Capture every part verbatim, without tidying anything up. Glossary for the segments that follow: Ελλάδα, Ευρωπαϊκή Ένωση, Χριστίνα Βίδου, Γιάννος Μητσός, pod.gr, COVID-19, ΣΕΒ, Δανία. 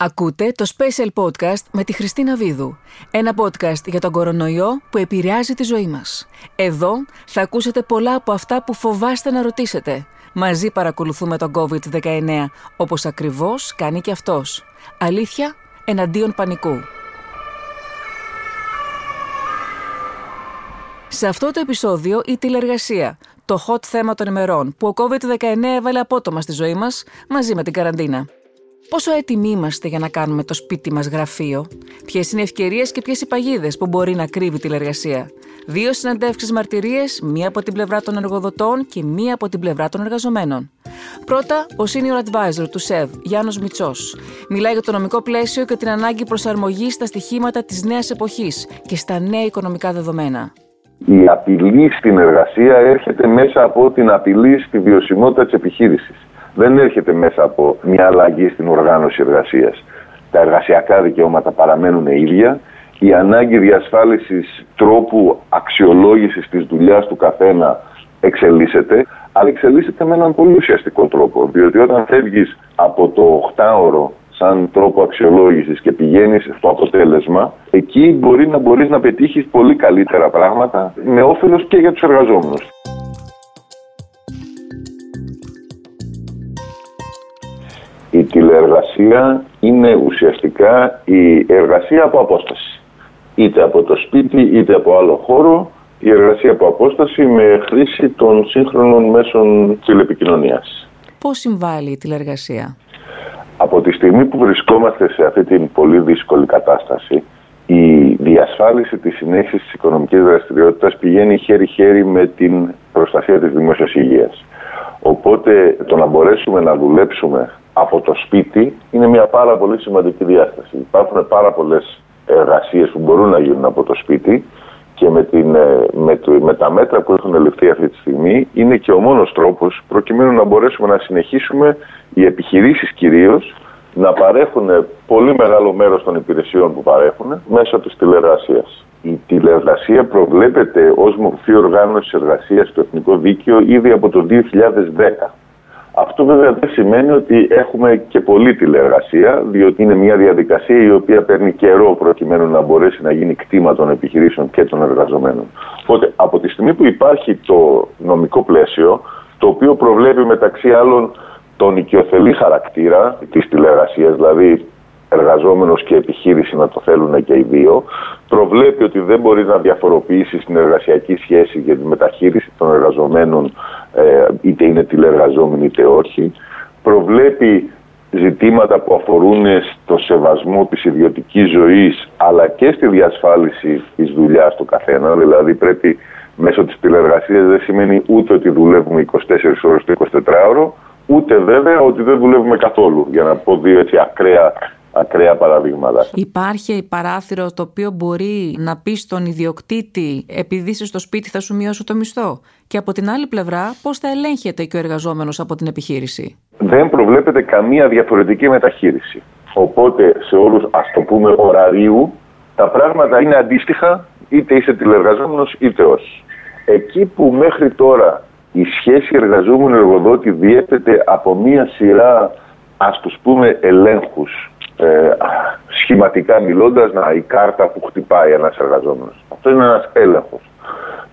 Ακούτε το Special Podcast με τη Χριστίνα Βίδου. Ένα podcast για τον κορονοϊό που επηρεάζει τη ζωή μας. Εδώ θα ακούσετε πολλά από αυτά που φοβάστε να ρωτήσετε. Μαζί παρακολουθούμε τον κόβιντ δεκαεννέα, όπως ακριβώς κάνει και αυτός. Αλήθεια εναντίον πανικού. Σε αυτό το επεισόδιο η τηλεργασία, το hot θέμα των ημερών που ο κόβιντ δεκαεννέα έβαλε απότομα στη ζωή μας μαζί με την καραντίνα. Πόσο έτοιμοι είμαστε για να κάνουμε το σπίτι μας γραφείο, ποιες είναι οι ευκαιρίες και ποιες οι παγίδες που μπορεί να κρύβει τηλεργασία. Δύο συνεντεύξεις μαρτυρίες, μία από την πλευρά των εργοδοτών και μία από την πλευρά των εργαζομένων. Πρώτα, ο Senior Advisor του ΣΕΒ, Γιάννος Μητσός, μιλάει για το νομικό πλαίσιο και την ανάγκη προσαρμογής στα στοιχήματα της νέας εποχής και στα νέα οικονομικά δεδομένα. Η απειλή στην εργασία έρχεται μέσα από την απειλή στη βιωσιμότητα της επιχείρησης. Δεν έρχεται μέσα από μια αλλαγή στην οργάνωση εργασίας. Τα εργασιακά δικαιώματα παραμένουν ίδια. Η ανάγκη διασφάλισης τρόπου αξιολόγησης της δουλειάς του καθένα εξελίσσεται, αλλά εξελίσσεται με έναν πολύ ουσιαστικό τρόπο. Διότι όταν φεύγεις από το οκτάωρο σαν τρόπο αξιολόγησης και πηγαίνεις στο αποτέλεσμα, εκεί μπορεί να μπορείς να πετύχεις πολύ καλύτερα πράγματα με όφελος και για τους εργαζόμενους. Η τηλεεργασία είναι ουσιαστικά η εργασία από απόσταση. Είτε από το σπίτι είτε από άλλο χώρο, η εργασία από απόσταση με χρήση των σύγχρονων μέσων τηλεπικοινωνίας. Πώς συμβάλλει η τηλεεργασία? Από τη στιγμή που βρισκόμαστε σε αυτή την πολύ δύσκολη κατάσταση, η διασφάλιση της συνέχισης της οικονομικής δραστηριότητας πηγαίνει χέρι-χέρι με την προστασία της δημόσιας υγείας. Οπότε το να μπορέσουμε να δουλέψουμε από το σπίτι είναι μια πάρα πολύ σημαντική διάσταση. Υπάρχουν πάρα πολλές εργασίες που μπορούν να γίνουν από το σπίτι και με, την, με, το, με τα μέτρα που έχουν ληφθεί αυτή τη στιγμή είναι και ο μόνος τρόπος προκειμένου να μπορέσουμε να συνεχίσουμε, οι επιχειρήσεις κυρίως, να παρέχουν πολύ μεγάλο μέρος των υπηρεσιών που παρέχουν μέσω της τηλεργασίας. Η τηλεργασία προβλέπεται ως μορφή οργάνωσης εργασίας στο Εθνικό Δίκαιο ήδη από το δύο χιλιάδες δέκα. Αυτό βέβαια δεν σημαίνει ότι έχουμε και πολλή τηλεργασία, διότι είναι μια διαδικασία η οποία παίρνει καιρό προκειμένου να μπορέσει να γίνει κτήμα των επιχειρήσεων και των εργαζομένων. Οπότε από τη στιγμή που υπάρχει το νομικό πλαίσιο, το οποίο προβλέπει μεταξύ άλλων τον οικειοθελή χαρακτήρα της τηλεργασίας, δηλαδή εργαζόμενος και επιχείρηση να το θέλουν και οι δύο, προβλέπει ότι δεν μπορεί να διαφοροποιήσει την εργασιακή σχέση για τη μεταχείριση των εργαζομένων, είτε είναι τηλεργαζόμενοι είτε όχι, προβλέπει ζητήματα που αφορούν στο σεβασμό της ιδιωτικής ζωής αλλά και στη διασφάλιση της δουλειάς του καθένα, δηλαδή πρέπει μέσω της τηλεργασίας δεν σημαίνει ούτε ότι δουλεύουμε είκοσι τέσσερις ώρες το εικοσιτετράωρο, ούτε βέβαια ότι δεν δουλεύουμε καθόλου, για να πω δύο έτσι ακραία Ακραία παραδείγματα. Υπάρχει παράθυρο το οποίο μπορεί να πει στον ιδιοκτήτη, επειδή είσαι στο σπίτι θα σου μειώσω το μισθό. Και από την άλλη πλευρά, πώς θα ελέγχεται και ο εργαζόμενος από την επιχείρηση? Δεν προβλέπεται καμία διαφορετική μεταχείριση. Οπότε σε όρους, ας το πούμε, ωραρίου, τα πράγματα είναι αντίστοιχα, είτε είσαι τηλεργαζόμενος είτε όχι. Εκεί που μέχρι τώρα η σχέση εργαζόμενου-εργοδότη διέπεται από μία σειρά, ας τους πούμε, ελέγχους. Ε, σχηματικά μιλώντας, να, η κάρτα που χτυπάει ένας εργαζόμενος. Αυτό είναι ένας έλεγχος.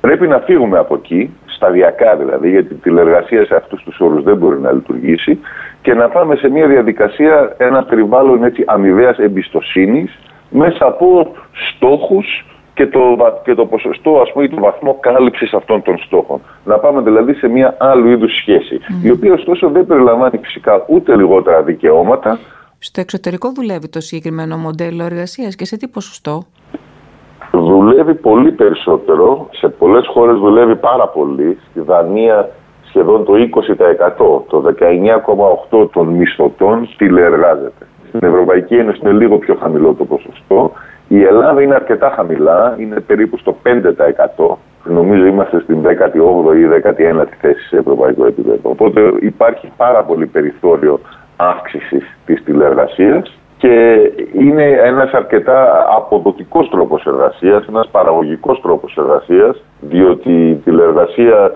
Πρέπει να φύγουμε από εκεί, σταδιακά δηλαδή, γιατί η τηλεργασία σε αυτούς τους όρους δεν μπορεί να λειτουργήσει, και να πάμε σε μια διαδικασία, ένα περιβάλλον έτσι αμοιβαίας εμπιστοσύνης, μέσα από στόχους και το, και το ποσοστό, ας πούμε, ή το βαθμό κάλυψης αυτών των στόχων. Να πάμε δηλαδή σε μια άλλου είδους σχέση, mm. η οποία ωστόσο δεν περιλαμβάνει φυσικά ούτε λιγότερα δικαιώματα. Στο εξωτερικό δουλεύει το συγκεκριμένο μοντέλο εργασίας και σε τι ποσοστό? Δουλεύει πολύ περισσότερο. Σε πολλές χώρες δουλεύει πάρα πολύ. Στη Δανία σχεδόν το είκοσι τοις εκατό, το δεκαεννιά κόμμα οκτώ τοις εκατό των μισθωτών τηλεεργάζεται. Στην Ευρωπαϊκή Ένωση είναι λίγο πιο χαμηλό το ποσοστό. Η Ελλάδα είναι αρκετά χαμηλά, είναι περίπου στο πέντε τοις εκατό. Νομίζω είμαστε στην δέκατη όγδοη ή δέκατη ένατη θέση σε ευρωπαϊκό επίπεδο. Οπότε υπάρχει πάρα πολύ περιθώριο αύξησης της τηλεργασίας και είναι ένας αρκετά αποδοτικός τρόπος εργασίας, ένας παραγωγικός τρόπος εργασίας, διότι η τηλεργασία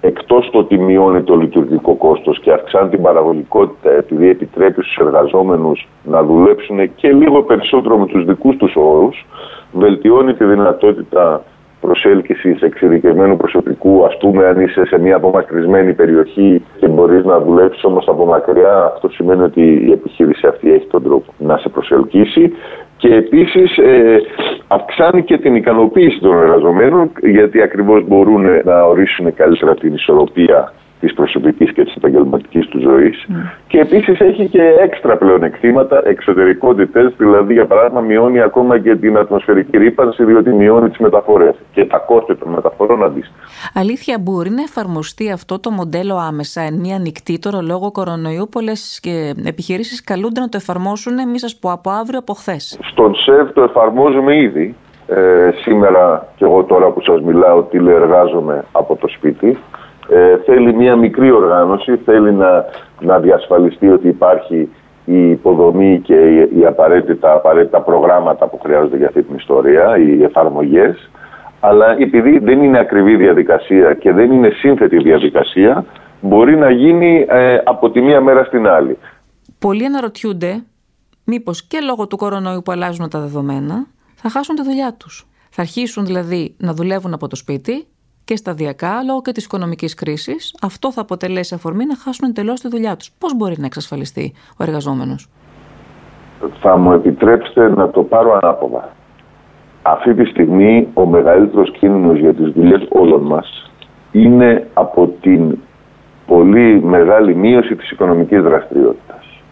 εκτός το ότι μειώνει το λειτουργικό κόστος και αυξάνει την παραγωγικότητα επειδή επιτρέπει στους εργαζόμενους να δουλέψουν και λίγο περισσότερο με τους δικούς τους όρους, βελτιώνει τη δυνατότητα προσέλκυσης εξειδικευμένου προσωπικού. Ας πούμε, αν είσαι σε μια απομακρυσμένη περιοχή και μπορείς να δουλέψεις όμως από μακριά, αυτό σημαίνει ότι η επιχείρηση αυτή έχει τον τρόπο να σε προσελκύσει. Και επίσης ε, αυξάνει και την ικανοποίηση των εργαζομένων, γιατί ακριβώς μπορούν να ορίσουν καλύτερα την ισορροπία της προσωπικής και της επαγγελματικής του ζωής. Mm. Και επίσης έχει και έξτρα πλεονεκτήματα, εξωτερικότητες, δηλαδή για παράδειγμα μειώνει ακόμα και την ατμοσφαιρική ρύπανση, διότι μειώνει τις μεταφορές και τα κόστη των μεταφορών αντίστοιχα. Αλήθεια, μπορεί να εφαρμοστεί αυτό το μοντέλο άμεσα εν μία νυχτή? Τώρα, λόγω κορονοϊού, πολλές επιχειρήσεις καλούνται να το εφαρμόσουν, μη σας πω από αύριο, από χθες. Στον ΣΕΒ το εφαρμόζουμε ήδη. Ε, σήμερα, και εγώ τώρα που σας μιλάω, τηλεεργάζομαι από το σπίτι. Ε, θέλει μια μικρή οργάνωση, θέλει να, να διασφαλιστεί ότι υπάρχει η υποδομή και η, η απαραίτητα, απαραίτητα προγράμματα που χρειάζονται για αυτή την ιστορία, οι εφαρμογές. Αλλά επειδή δεν είναι ακριβή διαδικασία και δεν είναι σύνθετη διαδικασία, μπορεί να γίνει ε, από τη μία μέρα στην άλλη. Πολλοί αναρωτιούνται μήπως και λόγω του κορονοϊού που αλλάζουν τα δεδομένα θα χάσουν τη δουλειά τους. Θα αρχίσουν δηλαδή να δουλεύουν από το σπίτι και σταδιακά, λόγω και της οικονομικής κρίσης, αυτό θα αποτελέσει αφορμή να χάσουν εντελώς τη δουλειά τους. Πώς μπορεί να εξασφαλιστεί ο εργαζόμενος? Θα μου επιτρέψετε να το πάρω ανάποδα. Αυτή τη στιγμή ο μεγαλύτερος κίνδυνος για τις δουλειές όλων μας είναι από την πολύ μεγάλη μείωση της οικονομικής δραστηριότητας.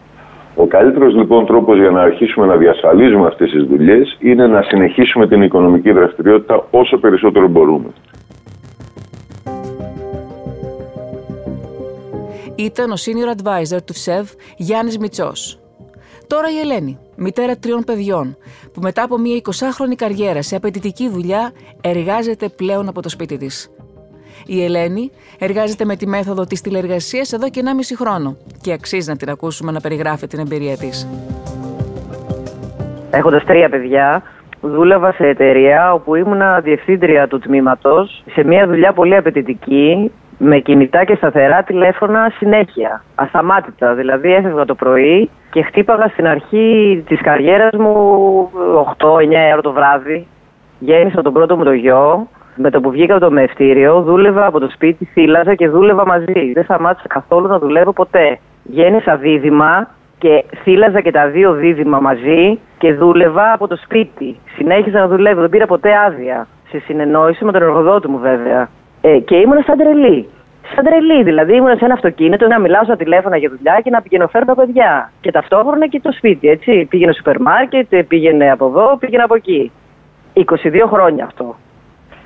Ο καλύτερος λοιπόν τρόπος για να αρχίσουμε να διασφαλίζουμε αυτές τις δουλειές είναι να συνεχίσουμε την οικονομική δραστηριότητα όσο περισσότερο μπορούμε. Ήταν ο Senior Advisor του ΣΕΒ, Γιάννης Μητσός. Τώρα η Ελένη, μητέρα τριών παιδιών, που μετά από μια εικοσάχρονη καριέρα σε απαιτητική δουλειά, εργάζεται πλέον από το σπίτι της. Η Ελένη εργάζεται με τη μέθοδο της τηλεργασίας εδώ και ενάμιση χρόνο και αξίζει να την ακούσουμε να περιγράφει την εμπειρία της. Έχοντας τρία παιδιά, δούλευα σε εταιρεία όπου ήμουνα διευθύντρια του τμήματος, σε μια δουλειά πολύ απαιτητική, με κινητά και σταθερά τηλέφωνα συνέχεια, ασταμάτητα. Δηλαδή έφευγα το πρωί και χτύπαγα στην αρχή της καριέρας μου οκτώ εννιά το βράδυ. Γέννησα τον πρώτο μου το γιο, με το που βγήκα από το μευτήριο δούλευα από το σπίτι, θύλαζα και δούλευα μαζί. Δεν σταμάτησα καθόλου να δουλεύω ποτέ. Γέννησα δίδυμα και θύλαζα και τα δύο δίδυμα μαζί και δούλευα από το σπίτι. Συνέχισα να δουλεύω, δεν πήρα ποτέ άδεια. Σε συνεννόηση με τον εργοδότη μου βέβαια. Ε, και ήμουν σαν τρελή. Σαν τρελή, δηλαδή ήμουν σε ένα αυτοκίνητο να μιλάω στα τηλέφωνα για δουλειά και να πηγαίνω φέρω τα παιδιά. Και ταυτόχρονα και το σπίτι, έτσι. Πήγαινε στο σούπερ μάρκετ, πήγαινε από εδώ, πήγαινε από εκεί. είκοσι δύο χρόνια αυτό.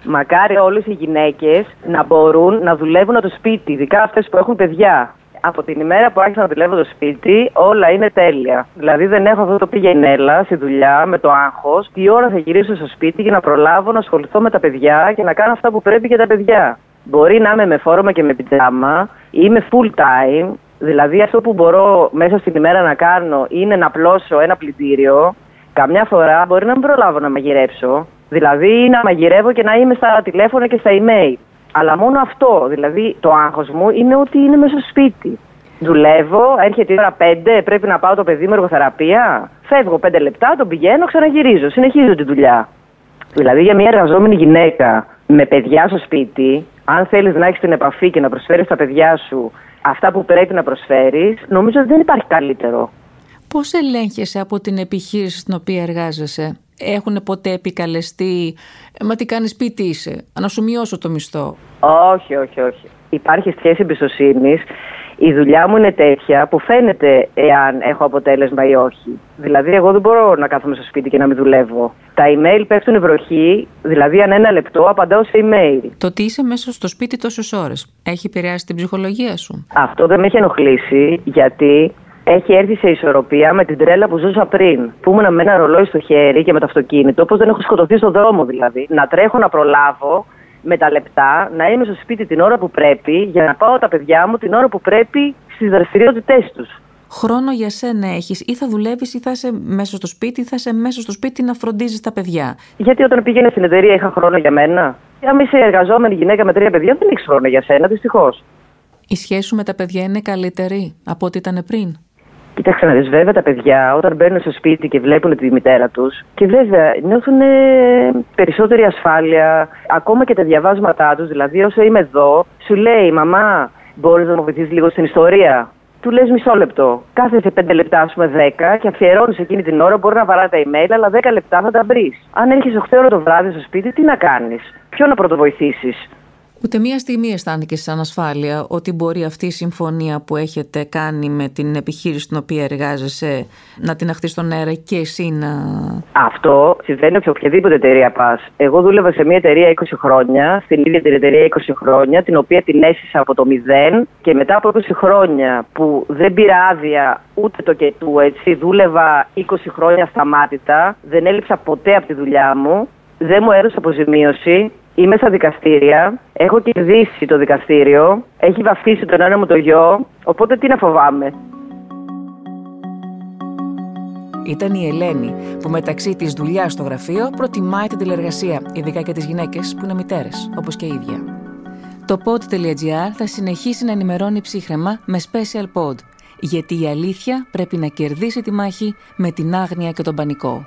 Μακάρι όλες οι γυναίκες να μπορούν να δουλεύουν από το σπίτι, ειδικά αυτές που έχουν παιδιά. Από την ημέρα που άρχισα να δουλεύω το σπίτι, όλα είναι τέλεια. Δηλαδή δεν έχω αυτό το πηγενέλα στη δουλειά με το άγχος, τι ώρα θα γυρίσω στο σπίτι για να προλάβω να ασχοληθώ με τα παιδιά και να κάνω αυτά που πρέπει για τα παιδιά. Μπορεί να είμαι με φόρμα και με πιτζάμα, είμαι full time, δηλαδή αυτό που μπορώ μέσα στην ημέρα να κάνω είναι να πλώσω ένα πλυντήριο. Καμιά φορά μπορεί να μην προλάβω να μαγειρέψω, δηλαδή να μαγειρεύω και να είμαι στα τηλέφωνα και στα email. Αλλά μόνο αυτό, δηλαδή το άγχος μου είναι ότι είναι μέσα στο σπίτι. Δουλεύω, έρχεται η ώρα πέντε, πρέπει να πάω το παιδί μου εργοθεραπεία. Φεύγω πέντε λεπτά, τον πηγαίνω, ξαναγυρίζω, συνεχίζω τη δουλειά. Δηλαδή για μια εργαζόμενη γυναίκα με παιδιά στο σπίτι, αν θέλεις να έχεις την επαφή και να προσφέρεις στα παιδιά σου αυτά που πρέπει να προσφέρεις, νομίζω ότι δεν υπάρχει καλύτερο. Πώς ελέγχεσαι από την επιχείρηση στην οποία εργάζεσαι? Έχουν ποτέ επικαλεστεί, μα τι κάνεις, σπίτι είσαι, να σου μειώσω το μισθό? Όχι, όχι, όχι. Υπάρχει σχέση εμπιστοσύνης. Η δουλειά μου είναι τέτοια που φαίνεται εάν έχω αποτέλεσμα ή όχι. Δηλαδή, εγώ δεν μπορώ να κάθομαι στο σπίτι και να μην δουλεύω. Τα email πέφτουν βροχή, δηλαδή αν ένα λεπτό απαντάω σε email. Το ότι είσαι μέσα στο σπίτι τόσες ώρες έχει επηρεάσει την ψυχολογία σου? Αυτό δεν με έχει ενοχλήσει, γιατί έχει έρθει σε ισορροπία με την τρέλα που ζούσα πριν. Που ήμουν με ένα ρολόι στο χέρι και με το αυτοκίνητο, όπως δεν έχω σκοτωθεί στον δρόμο δηλαδή. Να τρέχω να προλάβω με τα λεπτά, να είμαι στο σπίτι την ώρα που πρέπει, για να πάω τα παιδιά μου την ώρα που πρέπει στις δραστηριότητές τους. χρόνο για σένα έχεις, ή θα δουλεύεις ή θα είσαι μέσα στο σπίτι, ή θα είσαι μέσα στο σπίτι να φροντίζεις τα παιδιά. Γιατί όταν πήγαινα στην εταιρεία είχα χρόνο για μένα. Αν είσαι εργαζόμενη γυναίκα με τρία παιδιά, δεν έχεις χρόνο για σένα, δυστυχώς. Η σχέση σου με τα παιδιά είναι καλύτερη από ό,τι ήταν πριν. Κοίταξε να δεις, βέβαια τα παιδιά όταν μπαίνουν στο σπίτι και βλέπουν τη μητέρα τους και βέβαια νιώθουν περισσότερη ασφάλεια, ακόμα και τα διαβάσματά τους, δηλαδή όσο είμαι εδώ, σου λέει μαμά μπορείς να μου βοηθήσεις λίγο στην ιστορία. Του λες μισό λεπτό, κάθεσαι πέντε λεπτά, ας πούμε δέκα, και αφιερώνεις εκείνη την ώρα. Μπορεί να βαράει τα email, αλλά δέκα λεπτά θα τα βρεις. Αν έρχεσαι οκτώ ώρα το βράδυ στο σπίτι, τι να κάνεις, ποιο να πρωτοβοηθήσεις. Ούτε μία στιγμή αισθάνθηκες σαν ασφάλεια ότι μπορεί αυτή η συμφωνία που έχετε κάνει με την επιχείρηση στην οποία εργάζεσαι να την αχθεί στον αέρα και εσύ να... Αυτό συμβαίνει σε οποιαδήποτε εταιρεία πας. Εγώ δούλευα σε μια εταιρεία είκοσι χρόνια, στην ίδια την εταιρεία είκοσι χρόνια, την οποία την έσυσα από το μηδέν, και μετά από είκοσι χρόνια που δεν πήρα άδεια ούτε το και του, έτσι, δούλευα είκοσι χρόνια σταμάτητα, δεν έλειψα ποτέ από τη δουλειά μου, δεν μου έδωσε αποζημίωση. Είμαι στα δικαστήρια, έχω κερδίσει το δικαστήριο, έχει βαφτίσει τον ένα μου το γιο, οπότε τι να φοβάμαι. Ήταν η Ελένη που μεταξύ της δουλειάς στο γραφείο προτιμάει την τηλεργασία, ειδικά για τις γυναίκες που είναι μητέρες, όπως και η ίδια. Το pod.gr θα συνεχίσει να ενημερώνει ψύχρεμα με special pod, γιατί η αλήθεια πρέπει να κερδίσει τη μάχη με την άγνοια και τον πανικό.